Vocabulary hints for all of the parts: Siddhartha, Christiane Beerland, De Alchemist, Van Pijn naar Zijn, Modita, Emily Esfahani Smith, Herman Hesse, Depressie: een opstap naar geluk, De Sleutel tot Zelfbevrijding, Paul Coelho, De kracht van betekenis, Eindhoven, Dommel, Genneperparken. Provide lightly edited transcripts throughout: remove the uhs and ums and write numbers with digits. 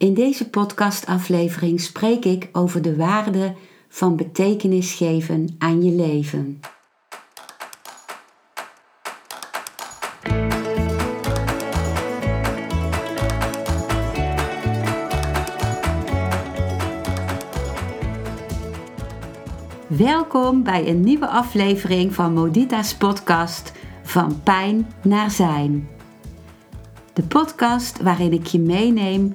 In deze podcastaflevering spreek ik over de waarde van betekenis geven aan je leven. Welkom bij een nieuwe aflevering van Modita's podcast Van Pijn naar Zijn. De podcast waarin ik je meeneem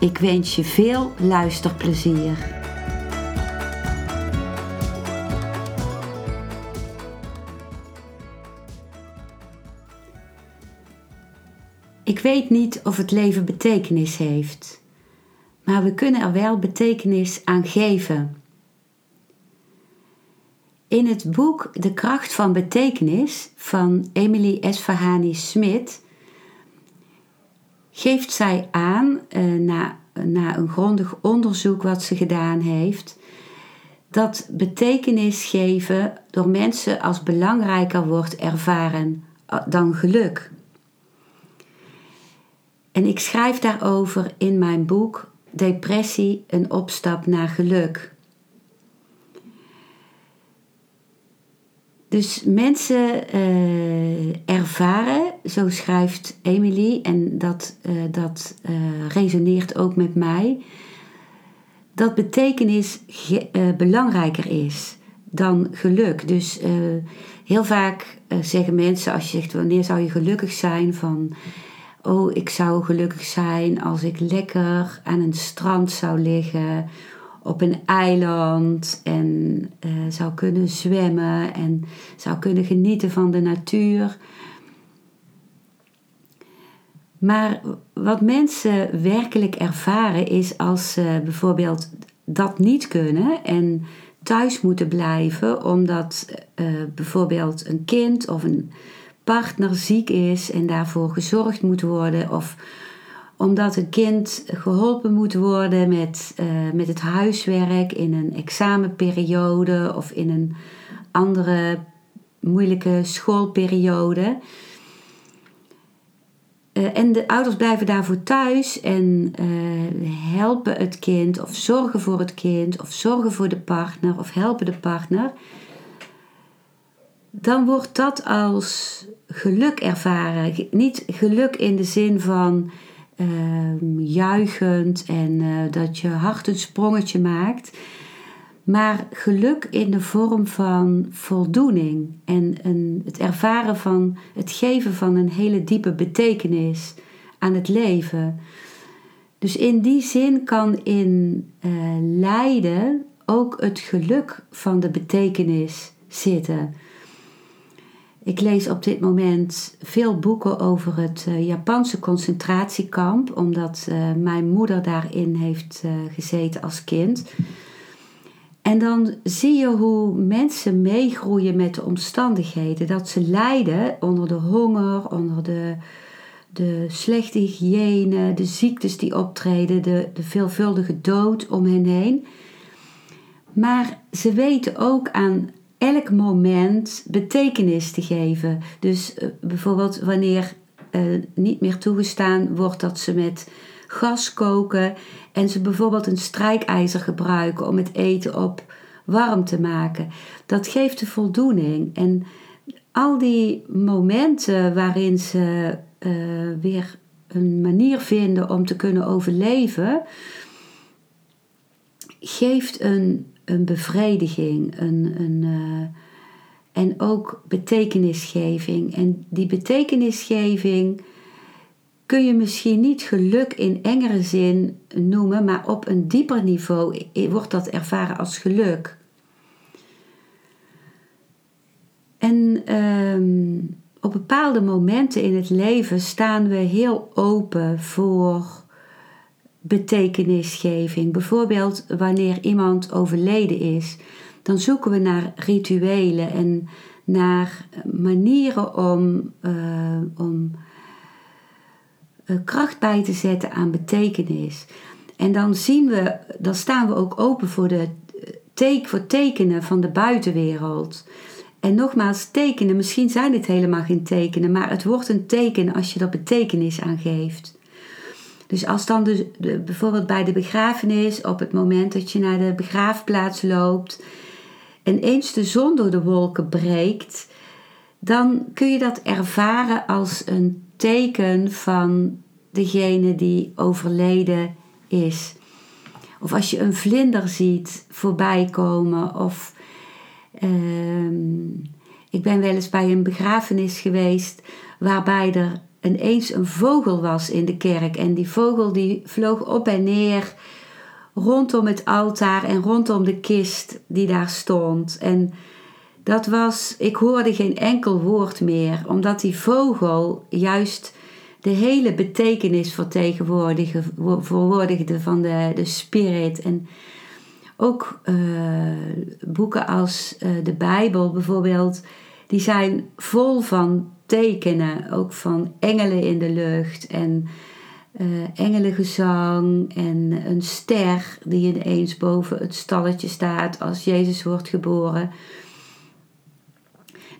Ik wens je veel luisterplezier. Ik weet niet of het leven betekenis heeft, maar we kunnen er wel betekenis aan geven. In het boek De kracht van betekenis van Emily Esfahani Smith geeft zij aan, na een grondig onderzoek wat ze gedaan heeft, dat betekenis geven door mensen als belangrijker wordt ervaren dan geluk. En ik schrijf daarover in mijn boek Depressie: een opstap naar geluk. Dus mensen ervaren, zo schrijft Emily, en dat resoneert ook met mij, dat betekenis belangrijker is dan geluk. Dus heel vaak zeggen mensen, als je zegt wanneer zou je gelukkig zijn, van oh, ik zou gelukkig zijn als ik lekker aan een strand zou liggen, op een eiland en zou kunnen zwemmen en zou kunnen genieten van de natuur. Maar wat mensen werkelijk ervaren is als ze bijvoorbeeld dat niet kunnen en thuis moeten blijven omdat bijvoorbeeld een kind of een partner ziek is en daarvoor gezorgd moet worden, of omdat een kind geholpen moet worden met het huiswerk in een examenperiode of in een andere moeilijke schoolperiode. En de ouders blijven daarvoor thuis en helpen het kind of zorgen voor het kind of zorgen voor de partner of helpen de partner. Dan wordt dat als geluk ervaren. Niet geluk in de zin van juichend en dat je hart een sprongetje maakt, maar geluk in de vorm van voldoening en het ervaren van het geven van een hele diepe betekenis aan het leven. Dus in die zin kan in lijden ook het geluk van de betekenis zitten. Ik lees op dit moment veel boeken over het Japanse concentratiekamp, omdat mijn moeder daarin heeft gezeten als kind. En dan zie je hoe mensen meegroeien met de omstandigheden. Dat ze lijden onder de honger, onder de slechte hygiëne, de ziektes die optreden, de veelvuldige dood om hen heen. Maar ze weten ook aan elk moment betekenis te geven. Dus bijvoorbeeld wanneer niet meer toegestaan wordt dat ze met gas koken en ze bijvoorbeeld een strijkijzer gebruiken om het eten op warm te maken. Dat geeft de voldoening. En al die momenten waarin ze weer een manier vinden om te kunnen overleven, geeft een bevrediging en ook betekenisgeving. En die betekenisgeving kun je misschien niet geluk in engere zin noemen, maar op een dieper niveau wordt dat ervaren als geluk. En op bepaalde momenten in het leven staan we heel open voor betekenisgeving. Bijvoorbeeld wanneer iemand overleden is, dan zoeken we naar rituelen en naar manieren om kracht bij te zetten aan betekenis. En dan zien we, dan staan we ook open voor voor tekenen van de buitenwereld. En nogmaals, tekenen, misschien zijn dit helemaal geen tekenen, maar het wordt een teken als je dat betekenis aan geeft. Dus als dan bijvoorbeeld bij de begrafenis, op het moment dat je naar de begraafplaats loopt en eens de zon door de wolken breekt, dan kun je dat ervaren als een teken van degene die overleden is. Of als je een vlinder ziet voorbij komen. Of ik ben wel eens bij een begrafenis geweest waarbij er ineens een vogel was in de kerk. En die vogel die vloog op en neer rondom het altaar en rondom de kist die daar stond. En dat was, ik hoorde geen enkel woord meer, omdat die vogel juist de hele betekenis vertegenwoordigde van de spirit. En ook boeken als de Bijbel bijvoorbeeld, die zijn vol van tekenen. Ook van engelen in de lucht en engelengezang en een ster die ineens boven het stalletje staat als Jezus wordt geboren.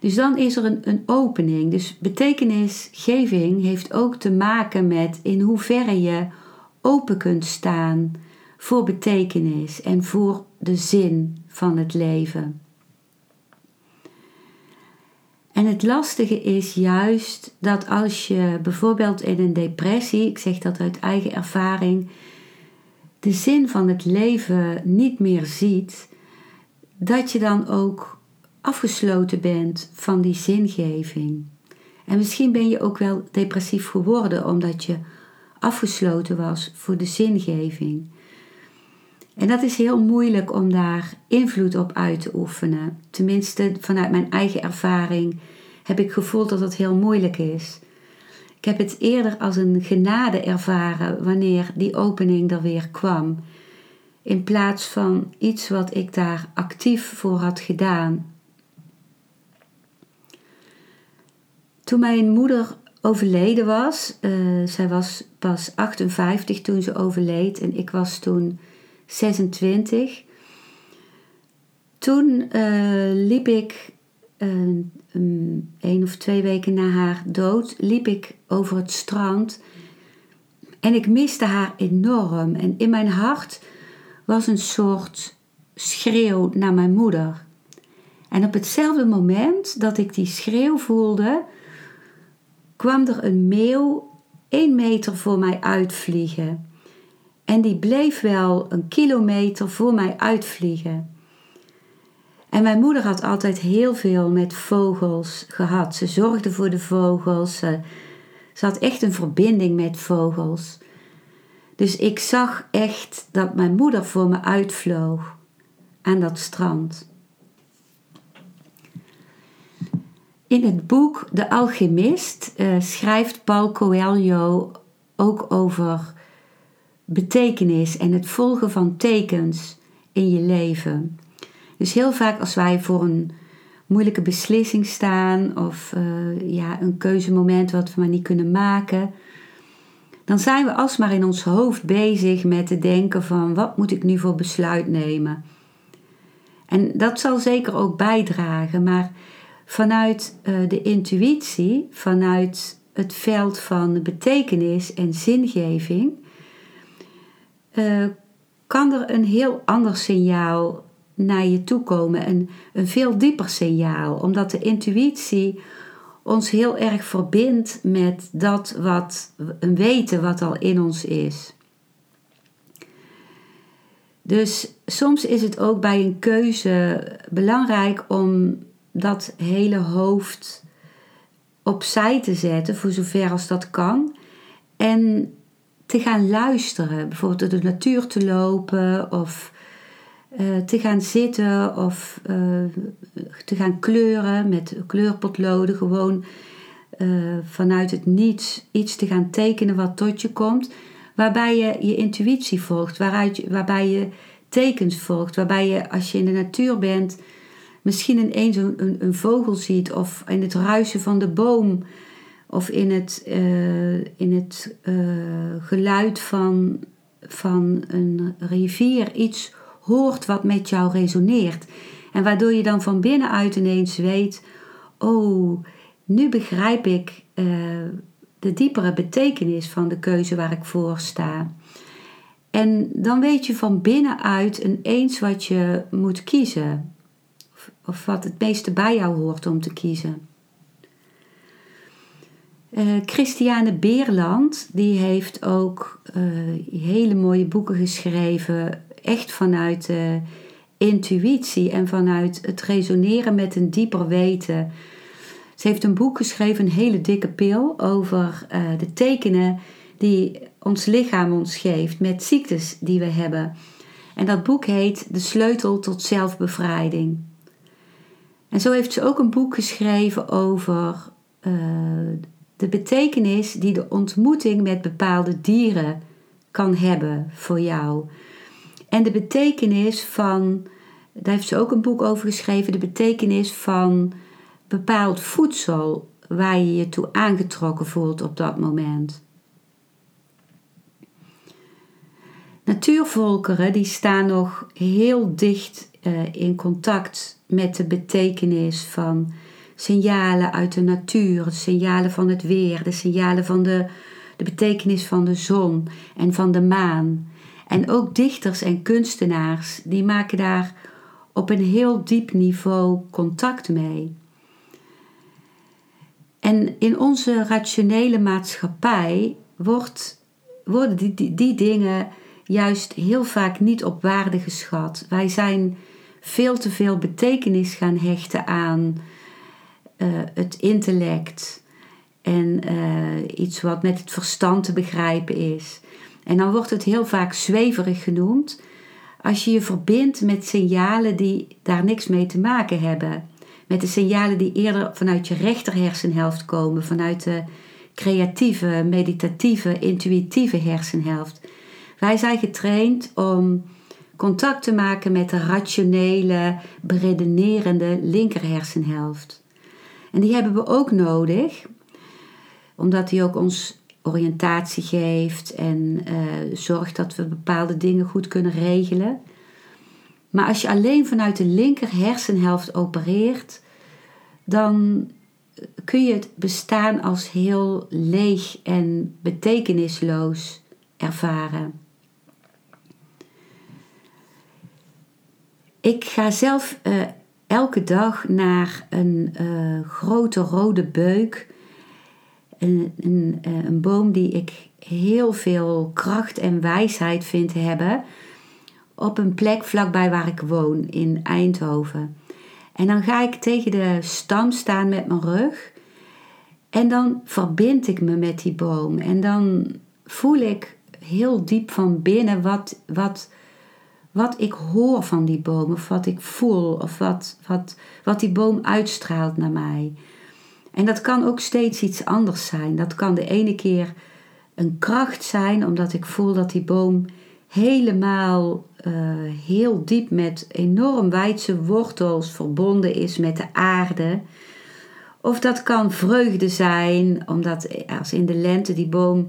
Dus dan is er een opening. Dus betekenisgeving heeft ook te maken met in hoeverre je open kunt staan voor betekenis en voor de zin van het leven. En het lastige is juist dat als je bijvoorbeeld in een depressie, ik zeg dat uit eigen ervaring, de zin van het leven niet meer ziet, dat je dan ook afgesloten bent van die zingeving. En misschien ben je ook wel depressief geworden omdat je afgesloten was voor de zingeving. En dat is heel moeilijk om daar invloed op uit te oefenen. Tenminste, vanuit mijn eigen ervaring heb ik gevoeld dat dat heel moeilijk is. Ik heb het eerder als een genade ervaren wanneer die opening er weer kwam, in plaats van iets wat ik daar actief voor had gedaan. Toen mijn moeder overleden was, zij was pas 58 toen ze overleed en ik was toen 26. Toen liep ik, 1 of 2 weken na haar dood, liep ik over het strand en ik miste haar enorm. En in mijn hart was een soort schreeuw naar mijn moeder. En op hetzelfde moment dat ik die schreeuw voelde, kwam er een meeuw 1 meter voor mij uitvliegen. En die bleef wel 1 kilometer voor mij uitvliegen. En mijn moeder had altijd heel veel met vogels gehad. Ze zorgde voor de vogels. Ze had echt een verbinding met vogels. Dus ik zag echt dat mijn moeder voor me uitvloog aan dat strand. In het boek De Alchemist schrijft Paul Coelho ook over betekenis en het volgen van tekens in je leven. Dus heel vaak als wij voor een moeilijke beslissing staan of een keuzemoment wat we maar niet kunnen maken, dan zijn we alsmaar in ons hoofd bezig met te denken van wat moet ik nu voor besluit nemen. En dat zal zeker ook bijdragen, maar vanuit de intuïtie, vanuit het veld van betekenis en zingeving, kan er een heel ander signaal naar je toe komen. Een veel dieper signaal. Omdat de intuïtie ons heel erg verbindt met dat wat een weten wat al in ons is. Dus soms is het ook bij een keuze belangrijk om dat hele hoofd opzij te zetten, voor zover als dat kan. En te gaan luisteren, bijvoorbeeld door de natuur te lopen of te gaan zitten of te gaan kleuren met kleurpotloden. Gewoon vanuit het niets iets te gaan tekenen wat tot je komt. waarbij je je intuïtie volgt, waarbij je tekens volgt, waarbij je als je in de natuur bent misschien ineens een vogel ziet of in het ruisen van de boom of in het geluid van een rivier iets hoort wat met jou resoneert. En waardoor je dan van binnenuit ineens weet, oh, nu begrijp ik de diepere betekenis van de keuze waar ik voor sta. En dan weet je van binnenuit ineens wat je moet kiezen. Of wat het meeste bij jou hoort om te kiezen. Christiane Beerland, die heeft ook hele mooie boeken geschreven. Echt vanuit intuïtie en vanuit het resoneren met een dieper weten. Ze heeft een boek geschreven, een hele dikke pil, over de tekenen die ons lichaam ons geeft met ziektes die we hebben. En dat boek heet De Sleutel tot Zelfbevrijding. En zo heeft ze ook een boek geschreven over de betekenis die de ontmoeting met bepaalde dieren kan hebben voor jou. En de betekenis van, daar heeft ze ook een boek over geschreven, de betekenis van bepaald voedsel waar je je toe aangetrokken voelt op dat moment. Natuurvolkeren die staan nog heel dicht in contact met de betekenis van signalen uit de natuur, de signalen van het weer, de signalen van de betekenis van de zon en van de maan. En ook dichters en kunstenaars die maken daar op een heel diep niveau contact mee. En in onze rationele maatschappij worden die dingen juist heel vaak niet op waarde geschat. Wij zijn veel te veel betekenis gaan hechten aan het intellect en iets wat met het verstand te begrijpen is. En dan wordt het heel vaak zweverig genoemd als je je verbindt met signalen die daar niks mee te maken hebben. Met de signalen die eerder vanuit je rechterhersenhelft komen, vanuit de creatieve, meditatieve, intuïtieve hersenhelft. Wij zijn getraind om contact te maken met de rationele, beredenerende linkerhersenhelft. En die hebben we ook nodig, omdat die ook ons oriëntatie geeft en zorgt dat we bepaalde dingen goed kunnen regelen. Maar als je alleen vanuit de linker hersenhelft opereert, dan kun je het bestaan als heel leeg en betekenisloos ervaren. Ik ga zelf elke dag naar een grote rode beuk. Een boom die ik heel veel kracht en wijsheid vind hebben. Op een plek vlakbij waar ik woon in Eindhoven. En dan ga ik tegen de stam staan met mijn rug. En dan verbind ik me met die boom. En dan voel ik heel diep van binnen wat ik hoor van die boom. Of wat ik voel. Of wat die boom uitstraalt naar mij. En dat kan ook steeds iets anders zijn. Dat kan de ene keer een kracht zijn, omdat ik voel dat die boom helemaal heel diep met enorm wijdse wortels verbonden is met de aarde. Of dat kan vreugde zijn, omdat als in de lente die boom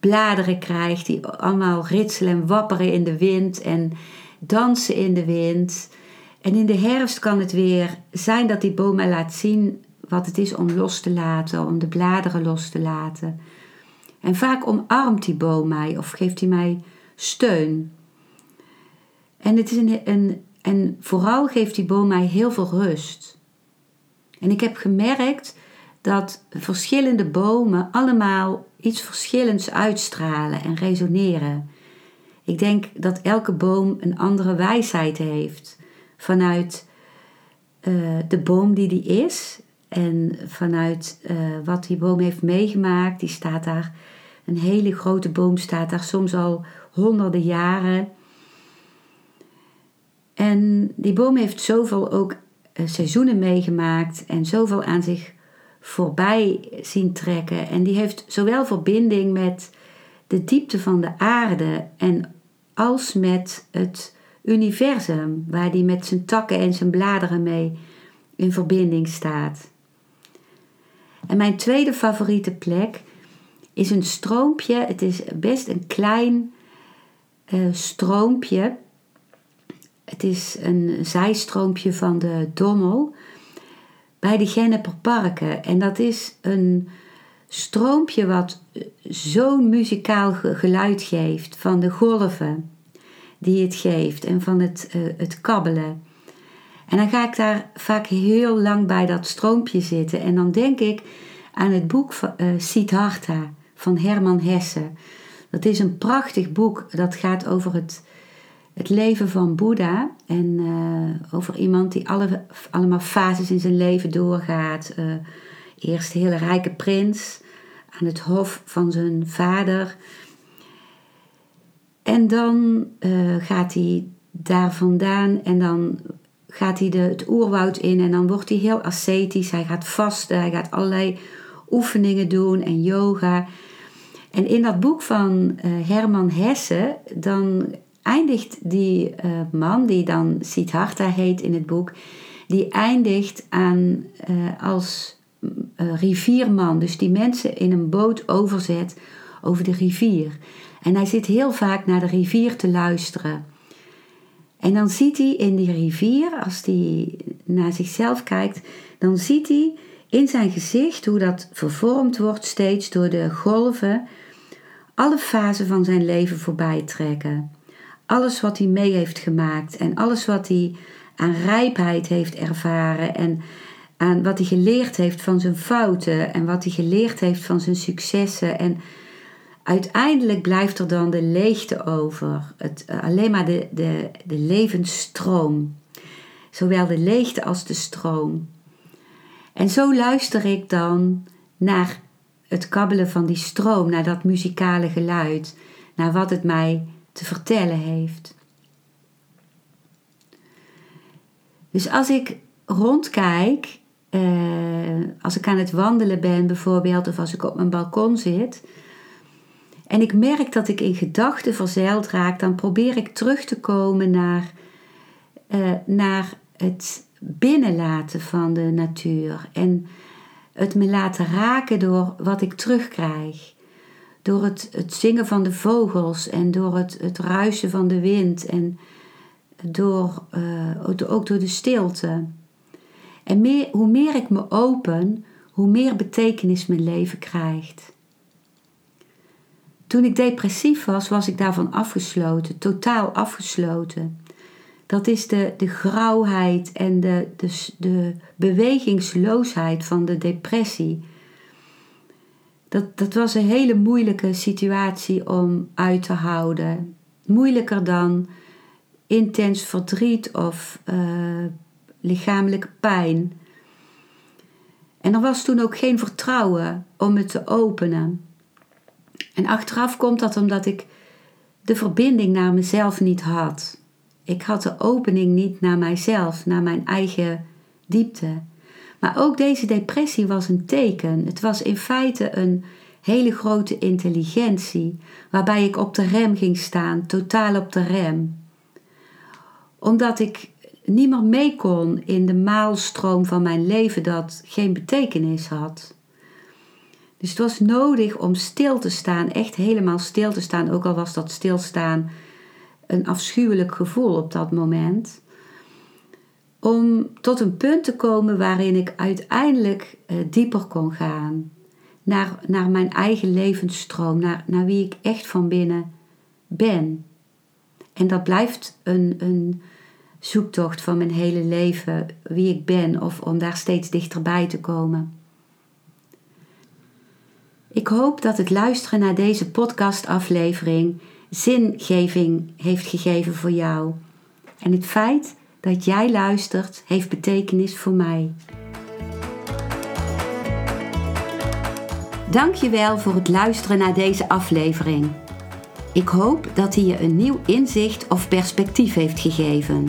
bladeren krijgt die allemaal ritselen en wapperen in de wind en dansen in de wind. En in de herfst kan het weer zijn dat die boom mij laat zien wat het is om los te laten, om de bladeren los te laten. En vaak omarmt die boom mij of geeft hij mij steun. En het is en vooral geeft die boom mij heel veel rust. En ik heb gemerkt dat verschillende bomen allemaal iets verschillends uitstralen en resoneren. Ik denk dat elke boom een andere wijsheid heeft. Vanuit de boom die is. En vanuit wat die boom heeft meegemaakt, die staat daar, een hele grote boom staat daar soms al honderden jaren. En die boom heeft zoveel ook seizoenen meegemaakt en zoveel aan zich voorbij zien trekken. En die heeft zowel verbinding met de diepte van de aarde en als met het universum, waar die met zijn takken en zijn bladeren mee in verbinding staat. En mijn tweede favoriete plek is een stroompje. Het is best een klein stroompje. Het is een zijstroompje van de Dommel bij de Genneperparken. En dat is een stroompje wat zo'n muzikaal geluid geeft van de golven die het geeft en van het kabbelen. En dan ga ik daar vaak heel lang bij dat stroompje zitten. En dan denk ik aan het boek van, Siddhartha van Herman Hesse. Dat is een prachtig boek. Dat gaat over het leven van Boeddha. En over iemand die allemaal fases in zijn leven doorgaat. Eerst heel rijke prins aan het hof van zijn vader. En dan gaat hij daar vandaan en dan gaat hij het oerwoud in en dan wordt hij heel ascetisch. Hij gaat vasten, hij gaat allerlei oefeningen doen en yoga. En in dat boek van Herman Hesse, dan eindigt die man, die dan Siddhartha heet in het boek, die eindigt aan als rivierman. Dus die mensen in een boot overzet over de rivier. En hij zit heel vaak naar de rivier te luisteren. En dan ziet hij in die rivier, als hij naar zichzelf kijkt, dan ziet hij in zijn gezicht hoe dat vervormd wordt steeds door de golven. Alle fasen van zijn leven voorbij trekken. Alles wat hij mee heeft gemaakt en alles wat hij aan rijpheid heeft ervaren en aan wat hij geleerd heeft van zijn fouten en wat hij geleerd heeft van zijn successen. En uiteindelijk blijft er dan de leegte over. Alleen maar de levensstroom. Zowel de leegte als de stroom. En zo luister ik dan naar het kabbelen van die stroom. Naar dat muzikale geluid. Naar wat het mij te vertellen heeft. Dus als ik rondkijk. Als ik aan het wandelen ben bijvoorbeeld. Of als ik op mijn balkon zit. En ik merk dat ik in gedachten verzeild raak. Dan probeer ik terug te komen naar het binnenlaten van de natuur. En het me laten raken door wat ik terugkrijg. Door het zingen van de vogels. En door het ruisen van de wind. En ook door de stilte. En hoe meer ik me open, hoe meer betekenis mijn leven krijgt. Toen ik depressief was, was ik daarvan afgesloten. Totaal afgesloten. Dat is de grauwheid en de bewegingsloosheid van de depressie. Dat was een hele moeilijke situatie om uit te houden. Moeilijker dan intens verdriet of lichamelijke pijn. En er was toen ook geen vertrouwen om het te openen. En achteraf komt dat omdat ik de verbinding naar mezelf niet had. Ik had de opening niet naar mijzelf, naar mijn eigen diepte. Maar ook deze depressie was een teken. Het was in feite een hele grote intelligentie, waarbij ik op de rem ging staan, totaal op de rem. Omdat ik niet meer mee kon in de maalstroom van mijn leven dat geen betekenis had. Dus het was nodig om stil te staan, echt helemaal stil te staan. Ook al was dat stilstaan een afschuwelijk gevoel op dat moment. Om tot een punt te komen waarin ik uiteindelijk dieper kon gaan. Naar mijn eigen levensstroom, naar wie ik echt van binnen ben. En dat blijft een zoektocht van mijn hele leven, wie ik ben. Of om daar steeds dichterbij te komen. Ik hoop dat het luisteren naar deze podcastaflevering zingeving heeft gegeven voor jou. En het feit dat jij luistert heeft betekenis voor mij. Dankjewel voor het luisteren naar deze aflevering. Ik hoop dat hij je een nieuw inzicht of perspectief heeft gegeven.